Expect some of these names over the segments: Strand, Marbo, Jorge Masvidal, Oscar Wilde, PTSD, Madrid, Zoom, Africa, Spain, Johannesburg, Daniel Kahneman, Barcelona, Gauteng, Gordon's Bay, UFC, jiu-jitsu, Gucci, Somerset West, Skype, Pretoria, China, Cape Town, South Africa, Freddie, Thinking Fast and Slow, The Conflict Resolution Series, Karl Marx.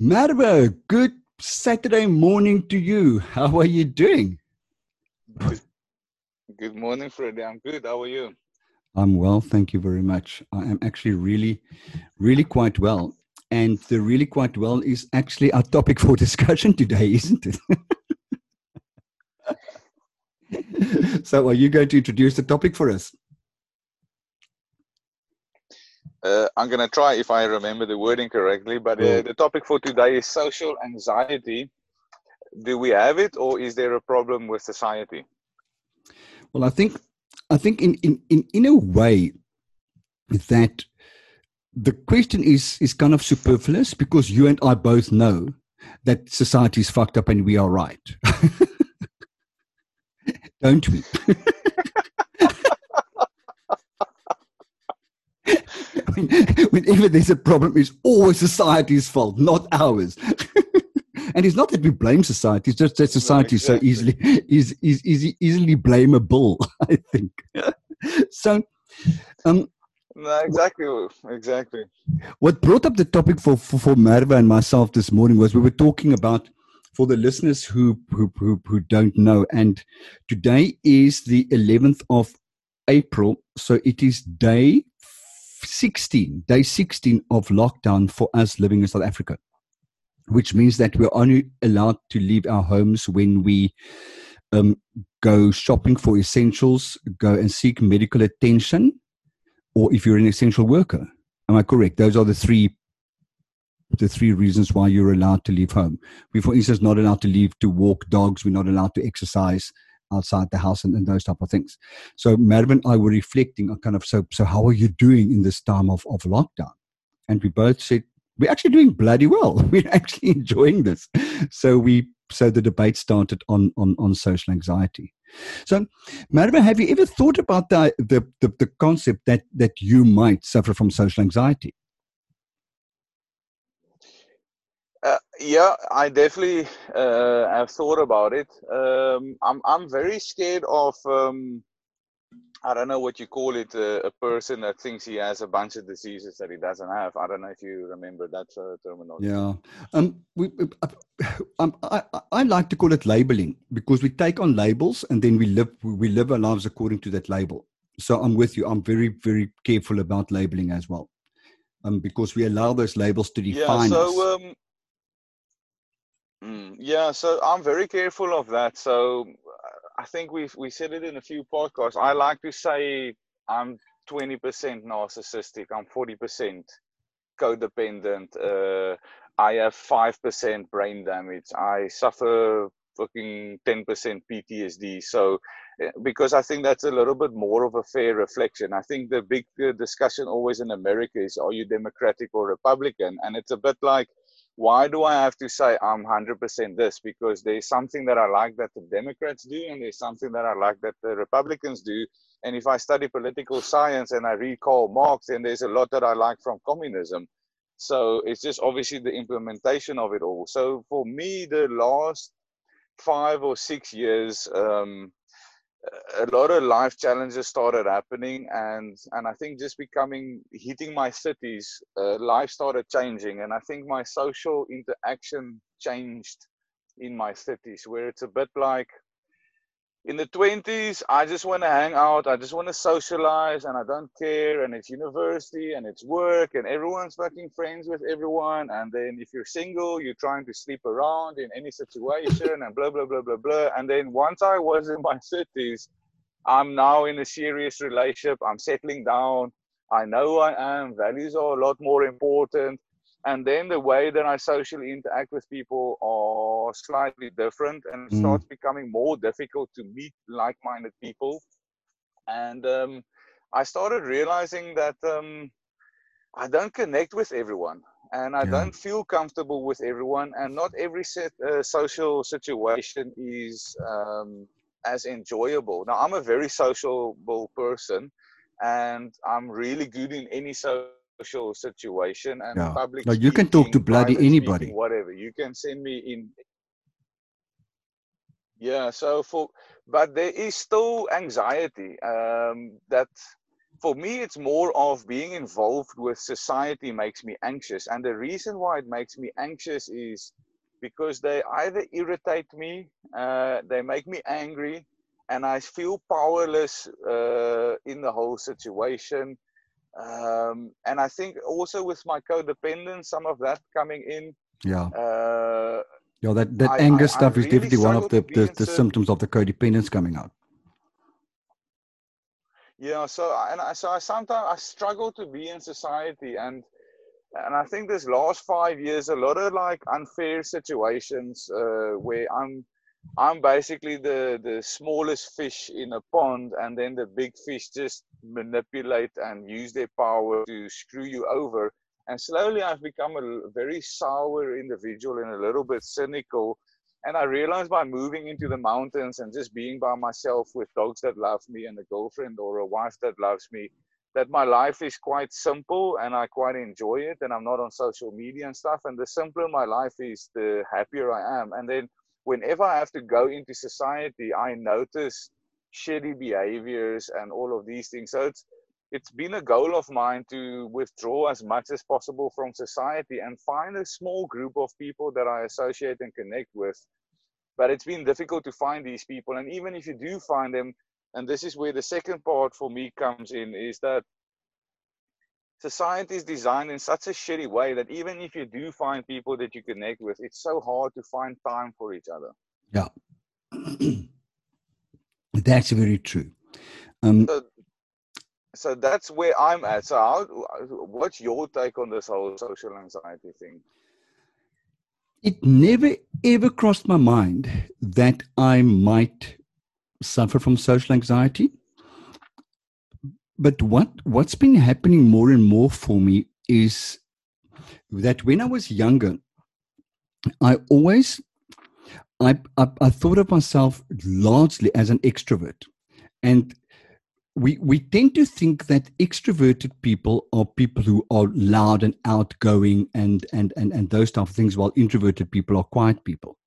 Marbo, good Saturday morning to you. How are you doing? Good morning, Freddie. I'm good. How are you? I'm well. Thank you very much. I am actually really, really quite well. And the really quite well is actually our topic for discussion today, isn't it? So are you going to introduce the topic for us? I'm going to try if I remember the wording correctly, but the topic for today is social anxiety. Do we have it, or is there a problem with society? Well, I think in a way that the question is kind of superfluous, because you and I both know that society is fucked up and we are right. Don't we? Whenever there's a problem, it's always society's fault, not ours. And it's not that we blame society; it's just that society is exactly. so easily blameable, I think. So, no, exactly. What brought up the topic for Marbo and myself this morning was we were talking about, for the listeners who don't know, and today is the 11th of April, so it is day 16 of lockdown for us living in South Africa, which means that we're only allowed to leave our homes when we go shopping for essentials, go and seek medical attention, or if you're an essential worker. Am I correct? Those are the three reasons why you're allowed to leave home. We're, for instance, not allowed to leave to walk dogs. We're not allowed to exercise outside the house and those type of things. So Marbo and I were reflecting on kind of, so how are you doing in this time of lockdown? And we both said, we're actually doing bloody well. We're actually enjoying this. So the debate started on social anxiety. So Marbo, have you ever thought about the concept that you might suffer from social anxiety? Yeah, I definitely have thought about it. I'm very scared of, I don't know what you call it, a person that thinks he has a bunch of diseases that he doesn't have. I don't know if you remember that terminology. Yeah, I like to call it labeling, because we take on labels and then we live our lives according to that label. So I'm with you. I'm very, very careful about labeling as well, because we allow those labels to define us. Yeah, so I'm very careful of that. So I think we said it in a few podcasts. I like to say I'm 20% narcissistic. I'm 40% codependent. I have 5% brain damage. I suffer fucking 10% PTSD. So because I think that's a little bit more of a fair reflection. I think the big discussion always in America is, are you Democratic or Republican? And it's a bit like, why do I have to say I'm 100% this? Because there's something that I like that the Democrats do, and there's something that I like that the Republicans do. And if I study political science and I read Karl Marx, then there's a lot that I like from communism. So it's just obviously the implementation of it all. So for me, the last 5 or 6 years, a lot of life challenges started happening, and I think just hitting my 30s, life started changing, and I think my social interaction changed in my 30s, where it's a bit like in the 20s, I just want to hang out, I just want to socialize, and I don't care, and it's university, and it's work, and everyone's fucking friends with everyone, and then if you're single, you're trying to sleep around in any situation, and blah, blah, blah, blah, blah. And then once I was in my 30s, I'm now in a serious relationship, I'm settling down, I know who I am, values are a lot more important, and then the way that I socially interact with people are slightly different, and it starts becoming more difficult to meet like-minded people. And I started realizing that I don't connect with everyone, and I don't feel comfortable with everyone, and not every social situation is as enjoyable. Now, I'm a very sociable person, and I'm really good in any social situation and public. No, you speaking, can talk to bloody anybody. Speaking, whatever. You can send me in. Yeah. So but there is still anxiety that for me, it's more of being involved with society makes me anxious. And the reason why it makes me anxious is because they either irritate me, they make me angry, and I feel powerless in the whole situation. And I think also with my codependence, some of that coming in. Yeah. That anger stuff is really definitely one of the symptoms of the codependence coming out. Yeah, so I sometimes I struggle to be in society, and I think this last 5 years, a lot of like unfair situations where I'm basically the smallest fish in a pond, and then the big fish just manipulate and use their power to screw you over. And slowly I've become a very sour individual and a little bit cynical. And I realized by moving into the mountains and just being by myself with dogs that love me and a girlfriend or a wife that loves me, that my life is quite simple and I quite enjoy it, and I'm not on social media and stuff. And the simpler my life is, the happier I am. And then whenever I have to go into society, I notice shitty behaviors and all of these things. So it's been a goal of mine to withdraw as much as possible from society and find a small group of people that I associate and connect with. But it's been difficult to find these people. And even if you do find them, and this is where the second part for me comes in, is that society is designed in such a shitty way that even if you do find people that you connect with, it's so hard to find time for each other. Yeah. That's very true. So that's where I'm at. So what's your take on this whole social anxiety thing? It never, ever crossed my mind that I might suffer from social anxiety. But what's been happening more and more for me is that when I was younger, I thought of myself largely as an extrovert. And we tend to think that extroverted people are people who are loud and outgoing and those type of things, while introverted people are quiet people.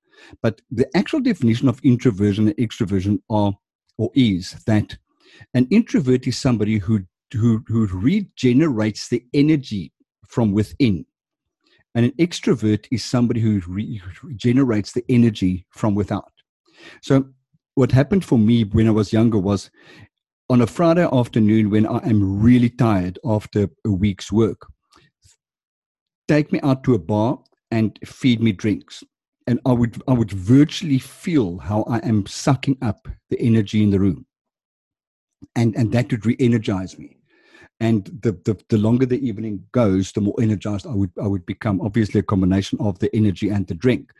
But the actual definition of introversion and extroversion is that an introvert is somebody who regenerates the energy from within, and an extrovert is somebody who regenerates the energy from without. So what happened for me when I was younger was, on a Friday afternoon when I am really tired after a week's work, take me out to a bar and feed me drinks. And I would virtually feel how I am sucking up the energy in the room. And that would re-energize me. And the longer the evening goes, the more energized I would become. Obviously, a combination of the energy and the drink.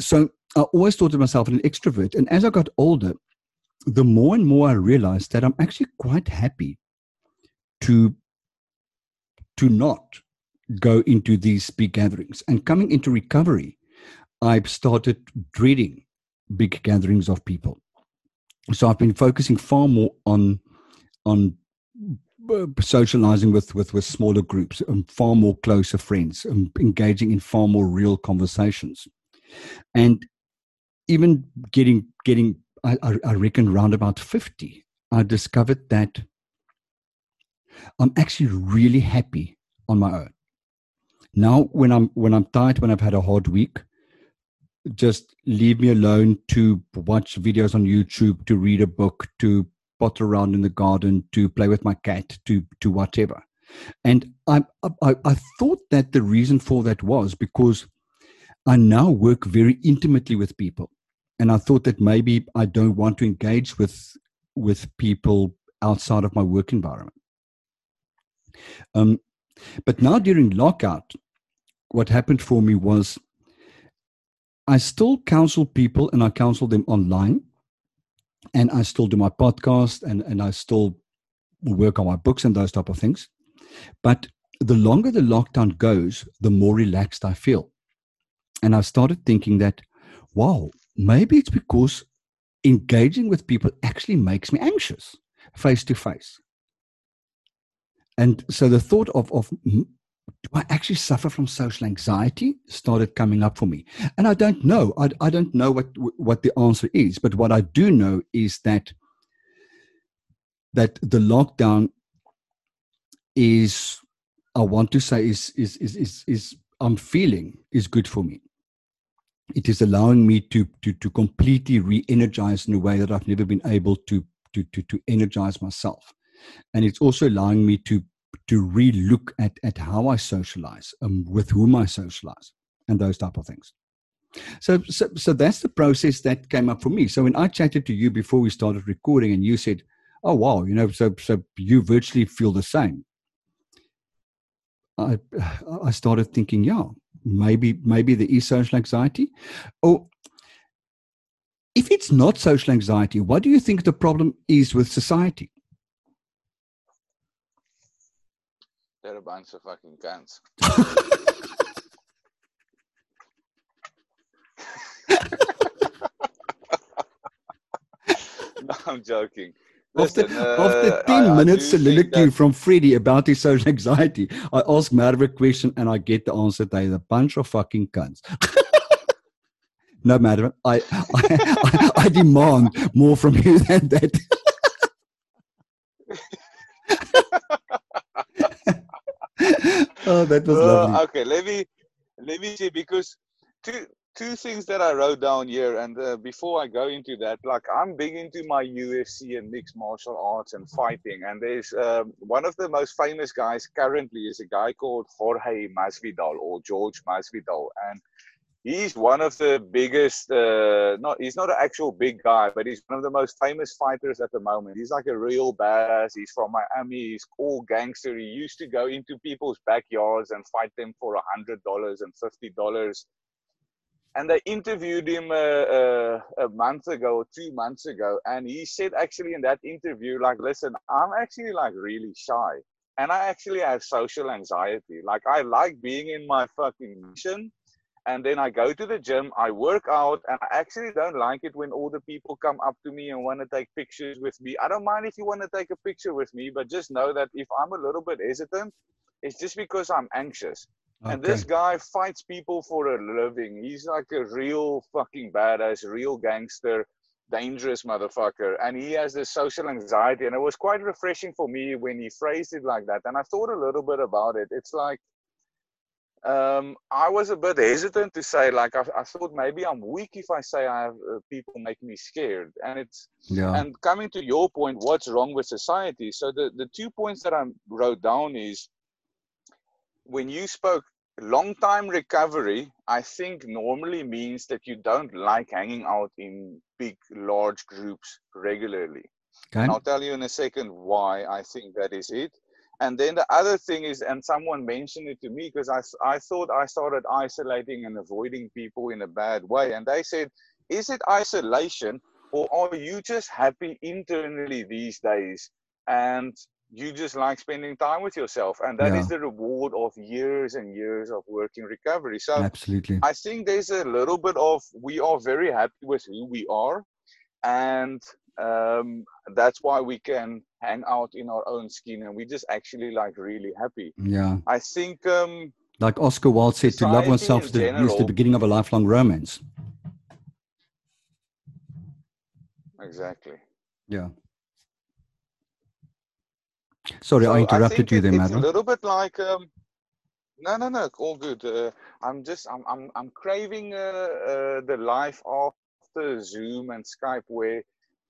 So I always thought of myself as an extrovert. And as I got older, the more and more I realized that I'm actually quite happy to not go into these big gatherings. And coming into recovery, I've started dreading big gatherings of people. So I've been focusing far more on socializing with smaller groups, and far more closer friends, and engaging in far more real conversations. And even getting I reckon around about 50, I discovered that I'm actually really happy on my own. Now when I'm tired, when I've had a hard week, just leave me alone to watch videos on YouTube, to read a book, to potter around in the garden, to play with my cat, to whatever. And I thought that the reason for that was because I now work very intimately with people. And I thought that maybe I don't want to engage with people outside of my work environment. But now during lockout, what happened for me was, I still counsel people, and I counsel them online, and I still do my podcast, and I still work on my books and those type of things. But the longer the lockdown goes, the more relaxed I feel. And I started thinking that, wow, maybe it's because engaging with people actually makes me anxious face to face. And so the thought of do I actually suffer from social anxiety started coming up for me. And I don't know. I don't know what the answer is. But what I do know is that the lockdown is, I want to say, is I'm feeling is good for me. It is allowing me to completely re-energize in a way that I've never been able to energize myself. And it's also allowing me to re-look at how I socialize, with whom I socialize, and those type of things. So that's the process that came up for me. So when I chatted to you before we started recording and you said, oh, wow, you know, so you virtually feel the same. I started thinking, yeah, maybe there is social anxiety. Or if it's not social anxiety, what do you think the problem is with society? They're a bunch of fucking cunts. No, I'm joking. Listen, after 10 minutes soliloquy from Freddie about his social anxiety, I ask Marbo a question and I get the answer, they're a bunch of fucking cunts. No, Marbo, I demand more from you than that. Oh, that was lovely. Okay, let me see, because two things that I wrote down here, and before I go into that, like, I'm big into my UFC and mixed martial arts and fighting, and there's one of the most famous guys currently is a guy called Jorge Masvidal, or Jorge Masvidal, and he's one of the biggest, he's not an actual big guy, but he's one of the most famous fighters at the moment. He's like a real badass. He's from Miami. He's all gangster. He used to go into people's backyards and fight them for $100 and $50. And they interviewed him a month ago or 2 months ago. And he said actually in that interview, like, listen, I'm actually like really shy. And I actually have social anxiety. Like, I like being in my fucking mission. And then I go to the gym, I work out, and I actually don't like it when all the people come up to me and want to take pictures with me. I don't mind if you want to take a picture with me, but just know that if I'm a little bit hesitant, it's just because I'm anxious. Okay. And this guy fights people for a living. He's like a real fucking badass, real gangster, dangerous motherfucker. And he has this social anxiety. And it was quite refreshing for me when he phrased it like that. And I thought a little bit about it. It's like, I was a bit hesitant to say, like, I thought maybe I'm weak if I say I have people make me scared. And it's, and coming to your point, what's wrong with society? So the 2 points that I wrote down is, when you spoke, long time recovery, I think normally means that you don't like hanging out in big, large groups regularly. Okay. And I'll tell you in a second why I think that is it. And then the other thing is, and someone mentioned it to me, because I thought I started isolating and avoiding people in a bad way. And they said, is it isolation, or are you just happy internally these days? And you just like spending time with yourself. And that is the reward of years and years of working recovery. So absolutely, I think there's a little bit of, we are very happy with who we are. And that's why we can hang out in our own skin, and we just actually like really happy. Yeah, I think like Oscar Wilde said, to love oneself is the beginning of a lifelong romance. Exactly. Yeah. Sorry, so I interrupted you there, Madam. It's a little bit like no, all good. I'm craving the life after Zoom and Skype, where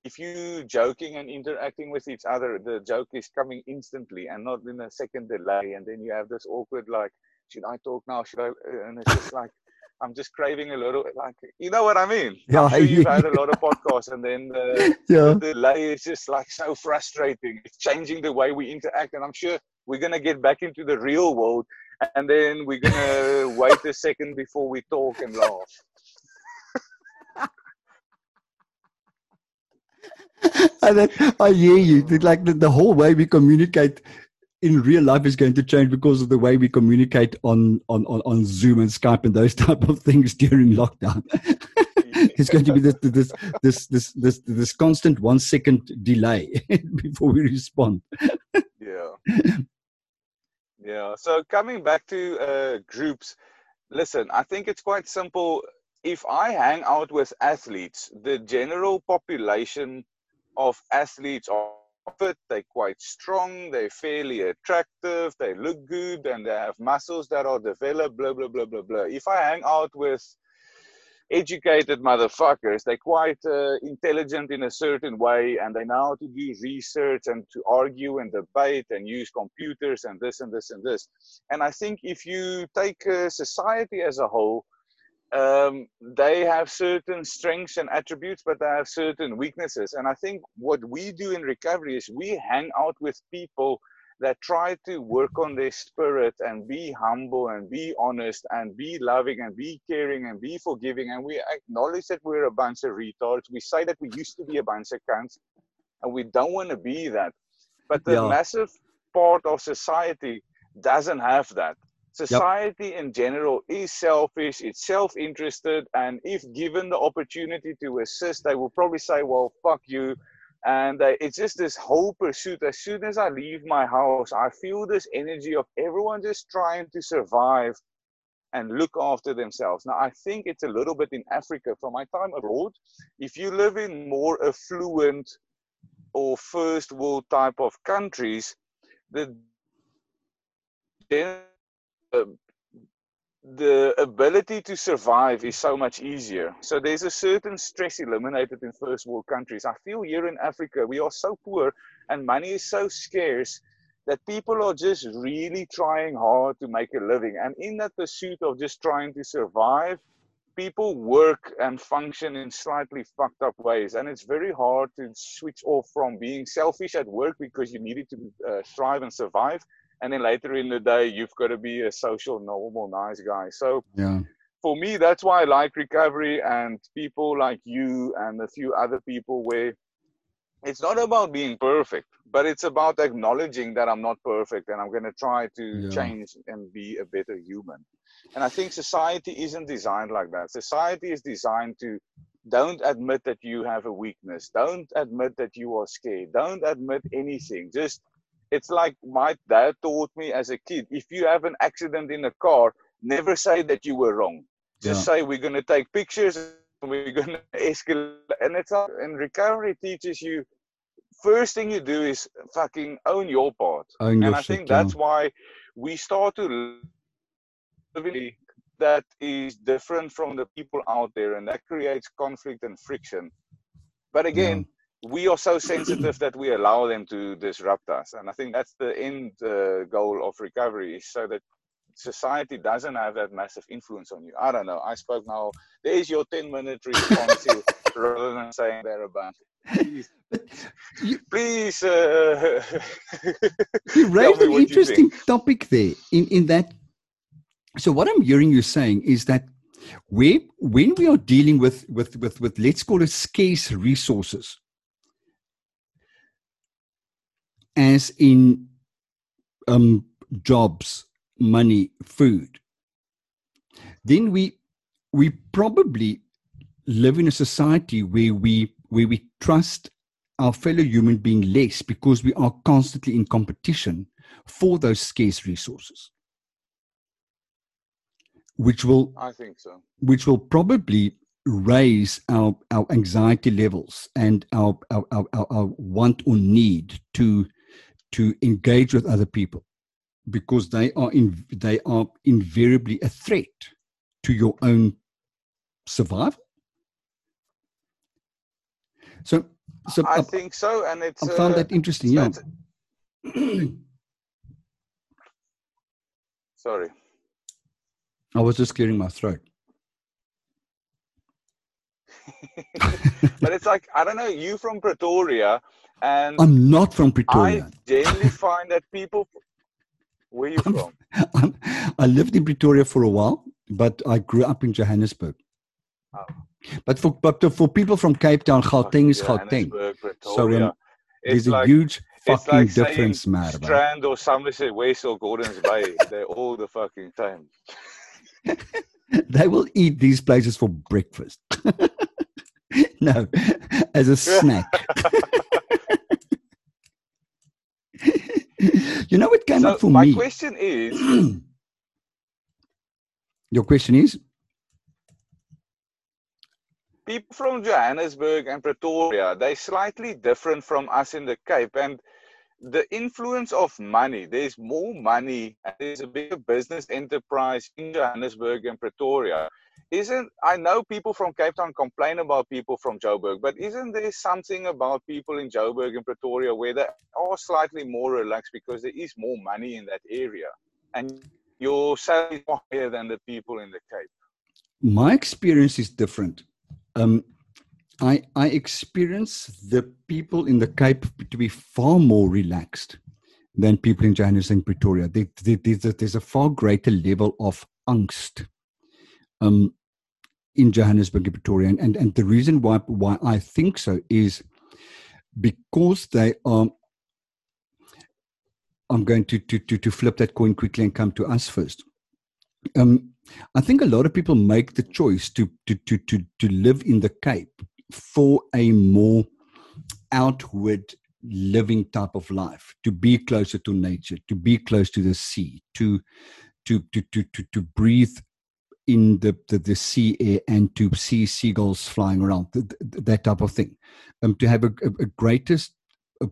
if you're joking and interacting with each other, the joke is coming instantly and not in a second delay. And then you have this awkward, like, should I talk now? Should I? And it's just like, I'm just craving a little, like, you know what I mean? Yeah, I'm sure you've had a lot of podcasts, and then the delay is just like so frustrating. It's changing the way we interact. And I'm sure we're going to get back into the real world, and then we're going to wait a second before we talk and laugh. And then I hear you. Like, the whole way we communicate in real life is going to change because of the way we communicate on Zoom and Skype and those type of things during lockdown. It's going to be this constant 1 second delay before we respond. Yeah. So coming back to groups, listen, I think it's quite simple. If I hang out with athletes, the general population of athletes it. They're quite strong. They're fairly attractive. They look good, and they have muscles that are developed. Blah blah blah blah blah. If I hang out with educated motherfuckers, they're quite intelligent in a certain way, and they know how to do research and to argue and debate and use computers and this and this and this. And I think if you take society as a whole, they have certain strengths and attributes, but they have certain weaknesses. And I think what we do in recovery is we hang out with people that try to work on their spirit and be humble and be honest and be loving and be caring and be forgiving. And we acknowledge that we're a bunch of retards. We say that we used to be a bunch of cunts, and we don't want to be that. But the massive part of society doesn't have that. Society in general is selfish, it's self-interested, and if given the opportunity to assist, they will probably say, well, fuck you. And it's just this whole pursuit. As soon as I leave my house, I feel this energy of everyone just trying to survive and look after themselves. Now, I think it's a little bit in Africa. From my time abroad, if you live in more affluent or first world type of countries, the ability to survive is so much easier. So there's a certain stress eliminated in first world countries. I feel here in Africa, we are so poor and money is so scarce that people are just really trying hard to make a living. And in that pursuit of just trying to survive, people work and function in slightly fucked up ways. And it's very hard to switch off from being selfish at work because you needed to thrive and survive. And then later in the day, you've got to be a social, normal, nice guy. So for me, that's why I like recovery and people like you and a few other people, where it's not about being perfect, but it's about acknowledging that I'm not perfect and I'm going to try to change and be a better human. And I think society isn't designed like that. Society is designed to don't admit that you have a weakness. Don't admit that you are scared. Don't admit anything. Just... It's like my dad taught me as a kid. If you have an accident in a car, never say that you were wrong. Just say, we're going to take pictures, and we're going to escalate. And it's like, and recovery teaches you, first thing you do is fucking own your part. That's why we start to live that is different from the people out there, and that creates conflict and friction. But again, we are so sensitive that we allow them to disrupt us. And I think that's the end goal of recovery, is so that society doesn't have that massive influence on you. I don't know. I spoke now. There's your 10-minute response rather than saying there about it. Please. You raised an interesting topic there in that. So what I'm hearing you saying is that when we are dealing with let's call it scarce resources, as in jobs, money, food, then we probably live in a society where we trust our fellow human being less, because we are constantly in competition for those scarce resources, which will probably raise our anxiety levels and our want or need to engage with other people, because they are invariably a threat to your own survival. So I think so, and it's I found that interesting. Sorry, I was just clearing my throat. But it's like, I don't know, you from Pretoria. And I'm not from Pretoria. I generally find that people... Where are you from? I lived in Pretoria for a while, but I grew up in Johannesburg. Oh. But for people from Cape Town, Gauteng is Gauteng. So there's a huge fucking difference, Marbo. Strand or Somerset West or Gordon's Bay, they're all the fucking time. They will eat these places for breakfast. No, as a snack. You know what came up for me? My question is... Your question is? people from Johannesburg and Pretoria, they're slightly different from us in the Cape. And the influence of money, there's more money, and there's a bigger business enterprise in Johannesburg and Pretoria. I know people from Cape Town complain about people from Joburg, but isn't there something about people in Joburg and Pretoria where they are slightly more relaxed because there is more money in that area and your salary is more higher than the people in the Cape? My experience is different. I experience the people in the Cape to be far more relaxed than people in Johannesburg and Pretoria. There's a far greater level of angst in Johannesburg and Pretoria, and the reason why I think so is because they are. I'm going to flip that coin quickly and come to us first. I think a lot of people make the choice to live in the Cape for a more outward living type of life, to be closer to nature, to be close to the sea, to breathe in the sea air and to see seagulls flying around, that type of thing. To have a greatest,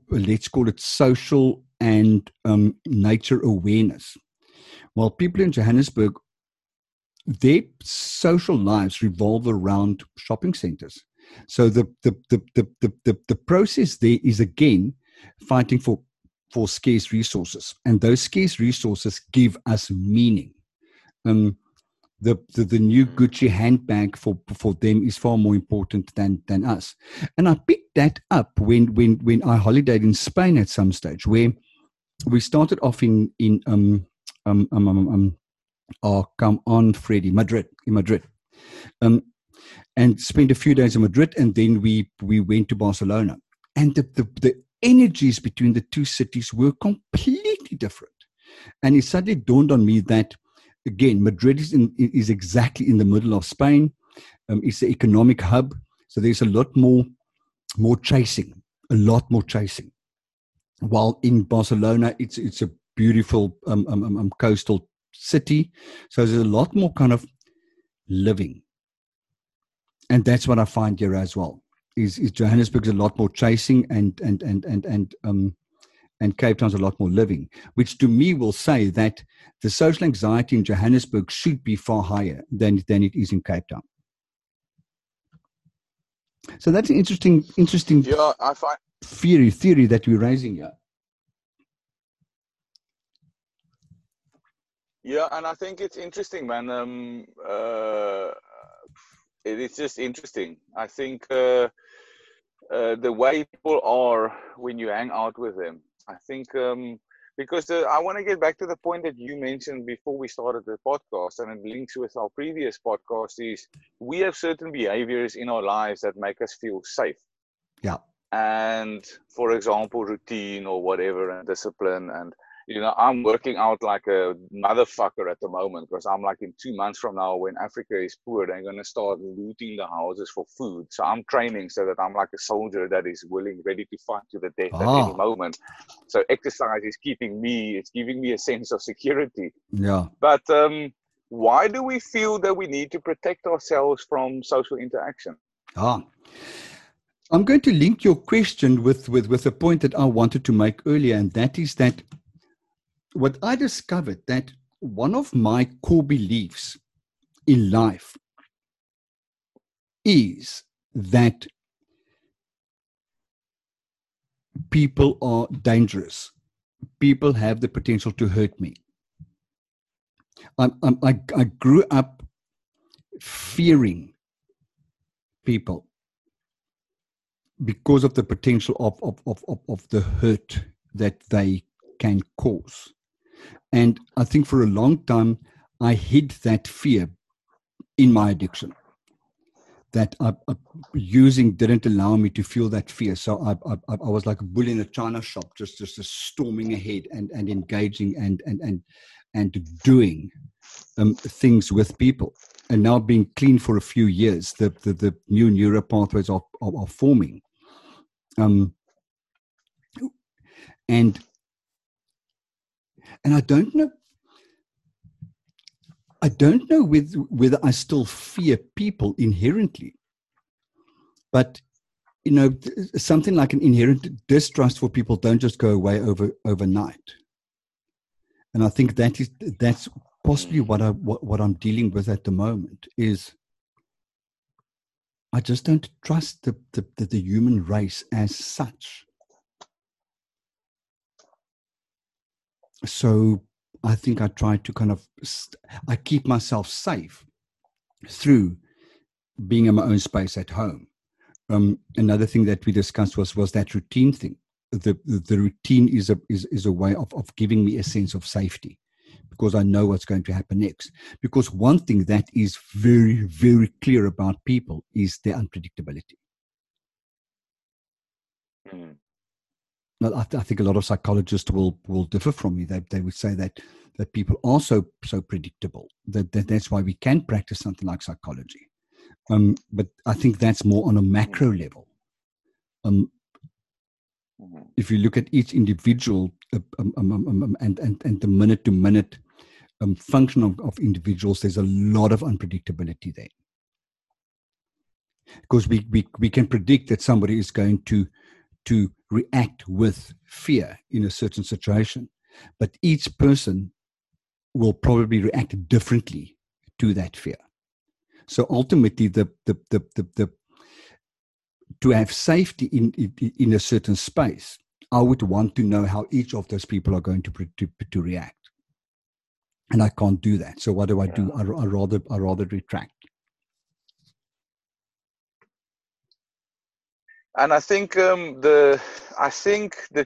let's call it social and nature awareness. While people in Johannesburg, their social lives revolve around shopping centers. So the process there is, again, fighting for scarce resources. And those scarce resources give us meaning. The new Gucci handbag for them is far more important than us. And I picked that up when I holidayed in Spain at some stage, where we started off in Madrid, and spent a few days in Madrid, and then we went to Barcelona. And the energies between the two cities were completely different. And it suddenly dawned on me that, again, Madrid is exactly in the middle of Spain. It's the economic hub. So there's a lot more chasing, While in Barcelona, it's a beautiful coastal city. So there's a lot more kind of living. And that's what I find here as well, is Johannesburg's a lot more chasing and Cape Town's a lot more living, which to me will say that the social anxiety in Johannesburg should be far higher than it is in Cape Town. So that's an interesting theory that we're raising here. Yeah, and I think it's interesting, man. It's just interesting. I think the way people are when you hang out with them. I think because I want to get back to the point that you mentioned before we started the podcast, and it links with our previous podcast, is we have certain behaviors in our lives that make us feel safe. Yeah. And for example, routine or whatever, and discipline. And, you know, I'm working out like a motherfucker at the moment, because I'm like, in 2 months from now, when Africa is poor, they're going to start looting the houses for food. So I'm training so that I'm like a soldier that is ready to fight to the death at any moment. So exercise is giving me a sense of security. Yeah. But why do we feel that we need to protect ourselves from social interaction? I'm going to link your question with a point that I wanted to make earlier, and that is that what I discovered, that one of my core beliefs in life is that people are dangerous. People have the potential to hurt me. I grew up fearing people because of the potential of the hurt that they can cause. And I think for a long time, I hid that fear in my addiction, that using didn't allow me to feel that fear. So I was like a bull in a china shop, just storming ahead and engaging and doing things with people. And now, being clean for a few years, the new neural pathways are forming. And I don't know whether I still fear people inherently, But, you know, something like an inherent distrust for people don't just go away overnight. And I think that's possibly what I'm dealing with at the moment is I just don't trust the human race as such. So I think I try to kind of, I keep myself safe through being in my own space at home. Another thing that we discussed was that routine thing. The routine is a way of giving me a sense of safety because I know what's going to happen next. Because one thing that is very, very clear about people is their unpredictability. Mm. Now, I think a lot of psychologists will differ from me. They would say that people are so predictable. That's why we can practice something like psychology. But I think that's more on a macro level. If you look at each individual and the minute-to-minute function of individuals, there's a lot of unpredictability there. Because we can predict that somebody is going to react with fear in a certain situation, but each person will probably react differently to that fear. So ultimately, to have safety in a certain space, I would want to know how each of those people are going to react, and I can't do that. So what do I do? I rather retract. And I think the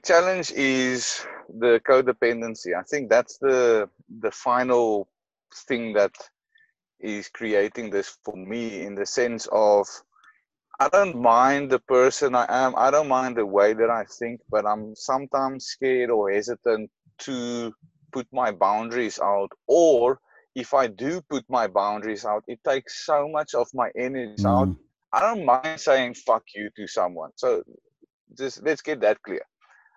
challenge is the codependency. I think that's the final thing that is creating this for me, in the sense of I don't mind the person I am, I don't mind the way that I think, but I'm sometimes scared or hesitant to put my boundaries out, or if I do put my boundaries out, it takes so much of my energy out. I don't mind saying fuck you to someone, so just let's get that clear.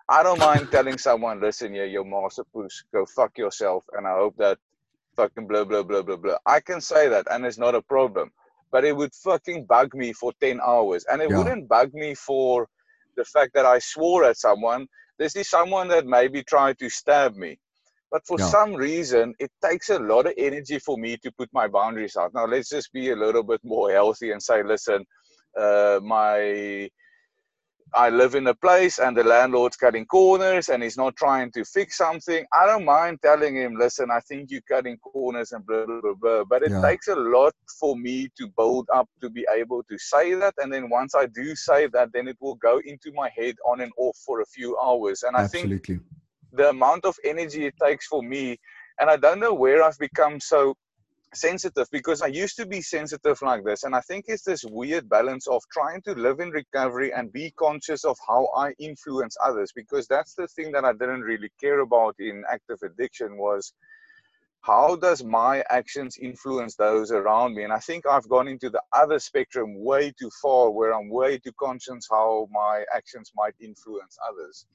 I don't mind telling someone, listen, yeah, you're master puss, go fuck yourself, and I hope that fucking blah blah blah blah blah. I can say that and it's not a problem, but it would fucking bug me for 10 hours, and it wouldn't bug me for the fact that I swore at someone. This is someone that maybe tried to stab me, but for some reason it takes a lot of energy for me to put my boundaries out. Now let's just be a little bit more healthy and say, listen, I live in a place and the landlord's cutting corners and he's not trying to fix something. I don't mind telling him, listen, I think you're cutting corners and blah, blah, blah, blah. But it takes a lot for me to build up to be able to say that. And then once I do say that, then it will go into my head on and off for a few hours. And I think the amount of energy it takes for me, and I don't know where I've become so sensitive, because I used to be sensitive like this, and I think it's this weird balance of trying to live in recovery and be conscious of how I influence others, because that's the thing that I didn't really care about in active addiction, was how does my actions influence those around me. And I think I've gone into the other spectrum way too far, where I'm way too conscious how my actions might influence others.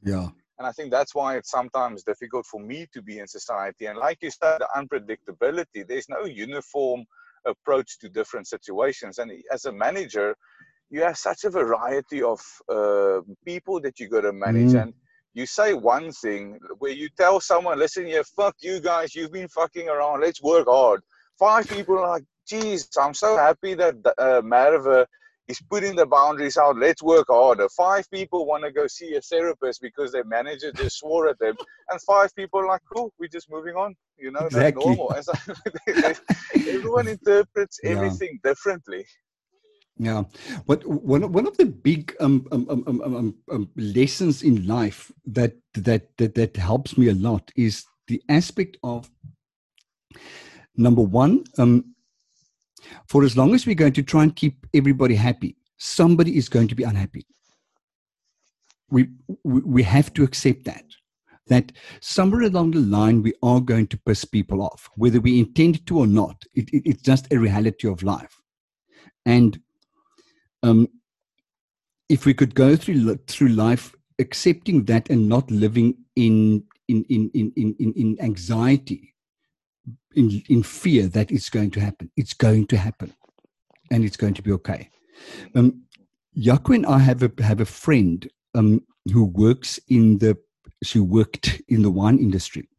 And I think that's why it's sometimes difficult for me to be in society. And like you said, the unpredictability, there's no uniform approach to different situations. And as a manager, you have such a variety of people that you got to manage. And you say one thing where you tell someone, listen, yeah, fuck you guys, you've been fucking around, let's work hard. 5 people are like, geez, I'm so happy that Marvo is putting the boundaries out, let's work harder. 5 people want to go see a therapist because their manager just swore at them. And 5 people are like, cool, we're just moving on. You know, that's normal. So, everyone interprets everything differently. Yeah. But one of the big lessons in life that helps me a lot is the aspect of, number one, for as long as we're going to try and keep everybody happy, somebody is going to be unhappy. We have to accept that somewhere along the line, we are going to piss people off, whether we intend to or not. It's just a reality of life. And if we could go through life accepting that and not living in anxiety, in fear that it's going to happen. It's going to happen, and it's going to be okay. Jaco and I have a friend who works in the she worked in the wine industry,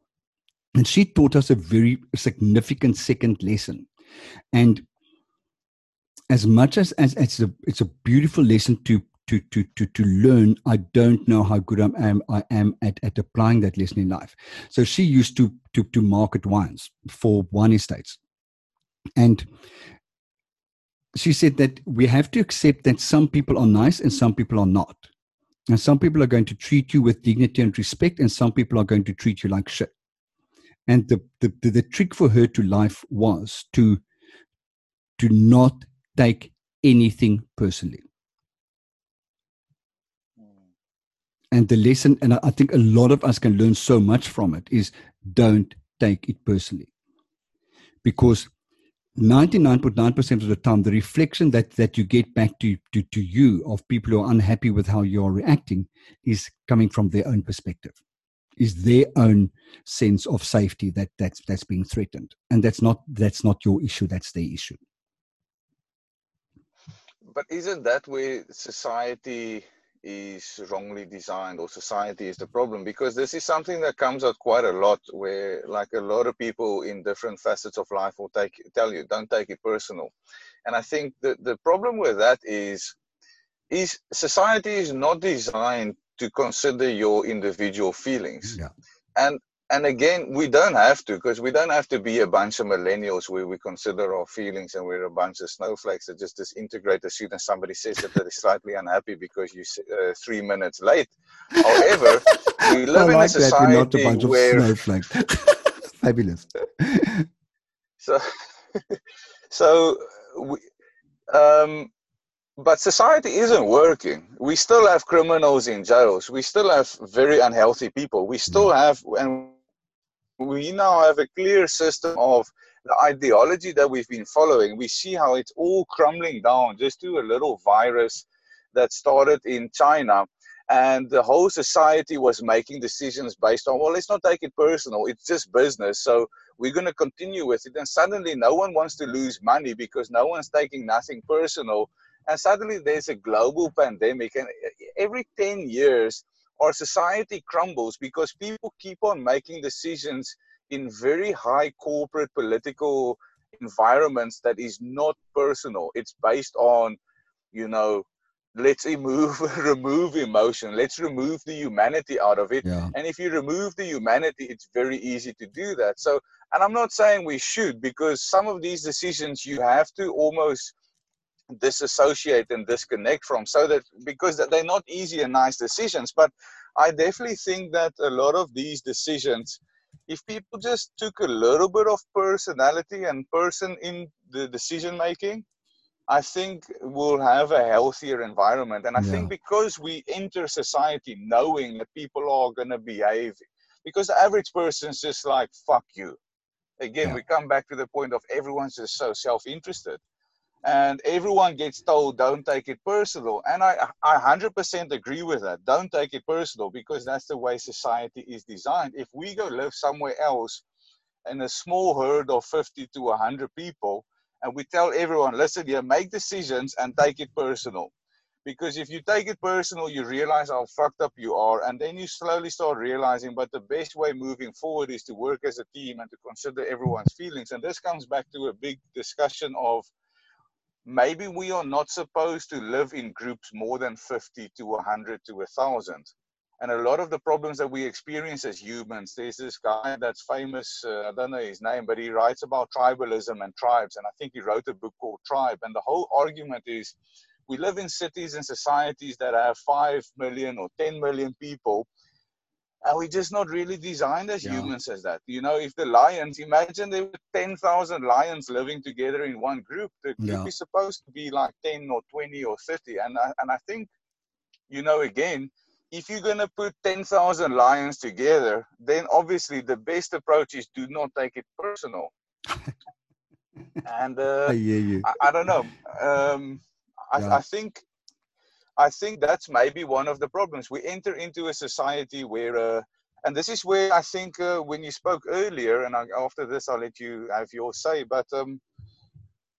and she taught us a very significant second lesson. And as much as it's a beautiful lesson to learn, I don't know how good I am at applying that lesson in life. So she used to market wines for wine estates, and she said that we have to accept that some people are nice and some people are not. And some people are going to treat you with dignity and respect, and some people are going to treat you like shit. And the trick for her to life was to not take anything personally. And the lesson, and I think a lot of us can learn so much from it, is don't take it personally. Because 99.9% of the time, the reflection that you get back to you of people who are unhappy with how you are reacting is coming from their own perspective, is their own sense of safety that's being threatened. And that's not your issue, that's their issue. But isn't that where society is wrongly designed, or society is the problem? Because this is something that comes out quite a lot, where like a lot of people in different facets of life will tell you, don't take it personal. And I think that the problem with that is society is not designed to consider your individual feelings. Yeah. And again, we don't have to, because we don't have to be a bunch of millennials where we consider our feelings and we're a bunch of snowflakes that just disintegrate as soon as somebody says that they're slightly unhappy because you're 3 minutes late. However, we live in a society that we're not a bunch of snowflakes. Fabulous. So we... But society isn't working. We still have criminals in jails. We still have very unhealthy people. We still have, and we now have a clear system of the ideology that we've been following. We see how it's all crumbling down just to a little virus that started in China. And the whole society was making decisions based on, well, let's not take it personal. It's just business. So we're going to continue with it. And suddenly no one wants to lose money because no one's taking nothing personal. And suddenly there's a global pandemic, and every 10 years our society crumbles because people keep on making decisions in very high corporate political environments that is not personal. It's based on, let's remove emotion. Let's remove the humanity out of it. Yeah. And if you remove the humanity, it's very easy to do that. So, and I'm not saying we should, because some of these decisions you have to almost disassociate and disconnect from, so that because they're not easy and nice decisions. But I definitely think that a lot of these decisions, if people just took a little bit of personality and person in the decision making, I think we'll have a healthier environment. And I think because we enter society knowing that people are going to behave, because the average person's just like, fuck you. Again, we come back to the point of everyone's just so self-interested. And everyone gets told, don't take it personal. And I 100% agree with that. Don't take it personal, because that's the way society is designed. If we go live somewhere else in a small herd of 50 to 100 people, and we tell everyone, listen here, make decisions and take it personal. Because if you take it personal, you realize how fucked up you are. And then you slowly start realizing, but the best way moving forward is to work as a team and to consider everyone's feelings. And this comes back to a big discussion of, maybe we are not supposed to live in groups more than 50 to 100 to 1,000. And a lot of the problems that we experience as humans, there's this guy that's famous, I don't know his name, but he writes about tribalism and tribes. And I think he wrote a book called Tribe. And the whole argument is, we live in cities and societies that have 5 million or 10 million people. And we're just not really designed as humans as that. If the lions, imagine there were 10,000 lions living together in one group. The group is supposed to be like 10 or 20 or 30. And I think, again, if you're going to put 10,000 lions together, then obviously the best approach is do not take it personal. And I don't know. I think that's maybe one of the problems. We enter into a society where, and this is where I think when you spoke earlier, and after this I'll let you have your say, but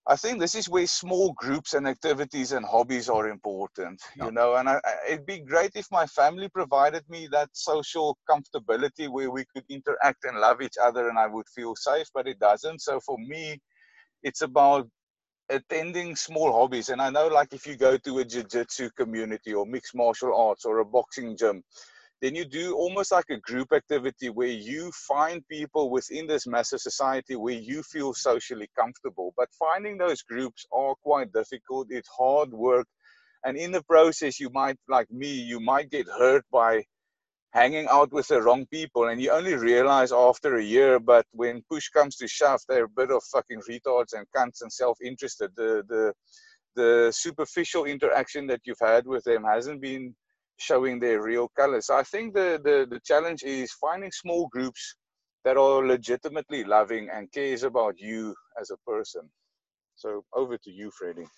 I think this is where small groups and activities and hobbies are important, you know, and it'd be great if my family provided me that social comfortability where we could interact and love each other and I would feel safe, but it doesn't. So for me, it's about attending small hobbies. And I know, like, if you go to a jiu-jitsu community or mixed martial arts or a boxing gym, then you do almost like a group activity where you find people within this massive society where you feel socially comfortable. But finding those groups are quite difficult. It's hard work. And in the process, you might, like me, you might get hurt by hanging out with the wrong people. And you only realize after a year, but when push comes to shove, they're a bit of fucking retards and cunts and self-interested. The superficial interaction that you've had with them hasn't been showing their real colors. So I think the challenge is finding small groups that are legitimately loving and cares about you as a person. So over to you, Freddie.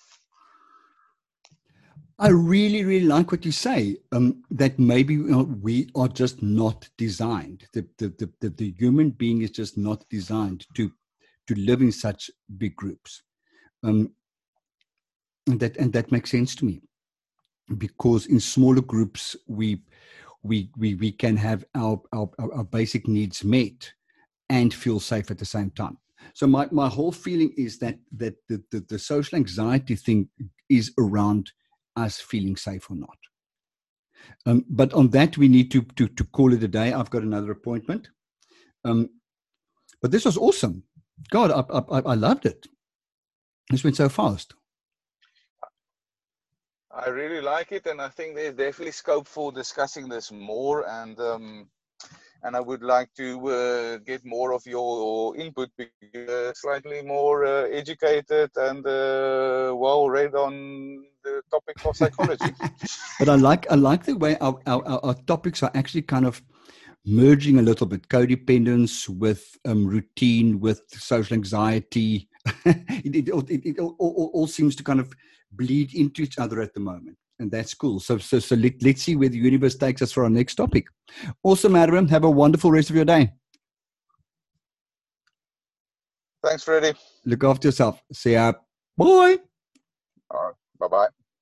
I really, really like what you say, that maybe we are just not designed. The human being is just not designed to live in such big groups. And that makes sense to me. Because in smaller groups, we can have our basic needs met and feel safe at the same time. So my whole feeling is that the social anxiety thing is around us feeling safe or not. But on that, we need to call it a day. I've got another appointment. But this was awesome. God, I loved it. This went so fast. I really like it, and I think there's definitely scope for discussing this more, and I would like to get more of your input, because slightly more educated and well read on the topic of psychology. But I like the way our topics are actually kind of merging a little bit, codependence with routine, with social anxiety. it all seems to kind of bleed into each other at the moment, and that's cool. So let's see where the universe takes us for our next topic. Awesome, Adam. Have a wonderful rest of your day. Thanks, Freddie. Look after yourself. See ya. Bye. All right. Bye-bye.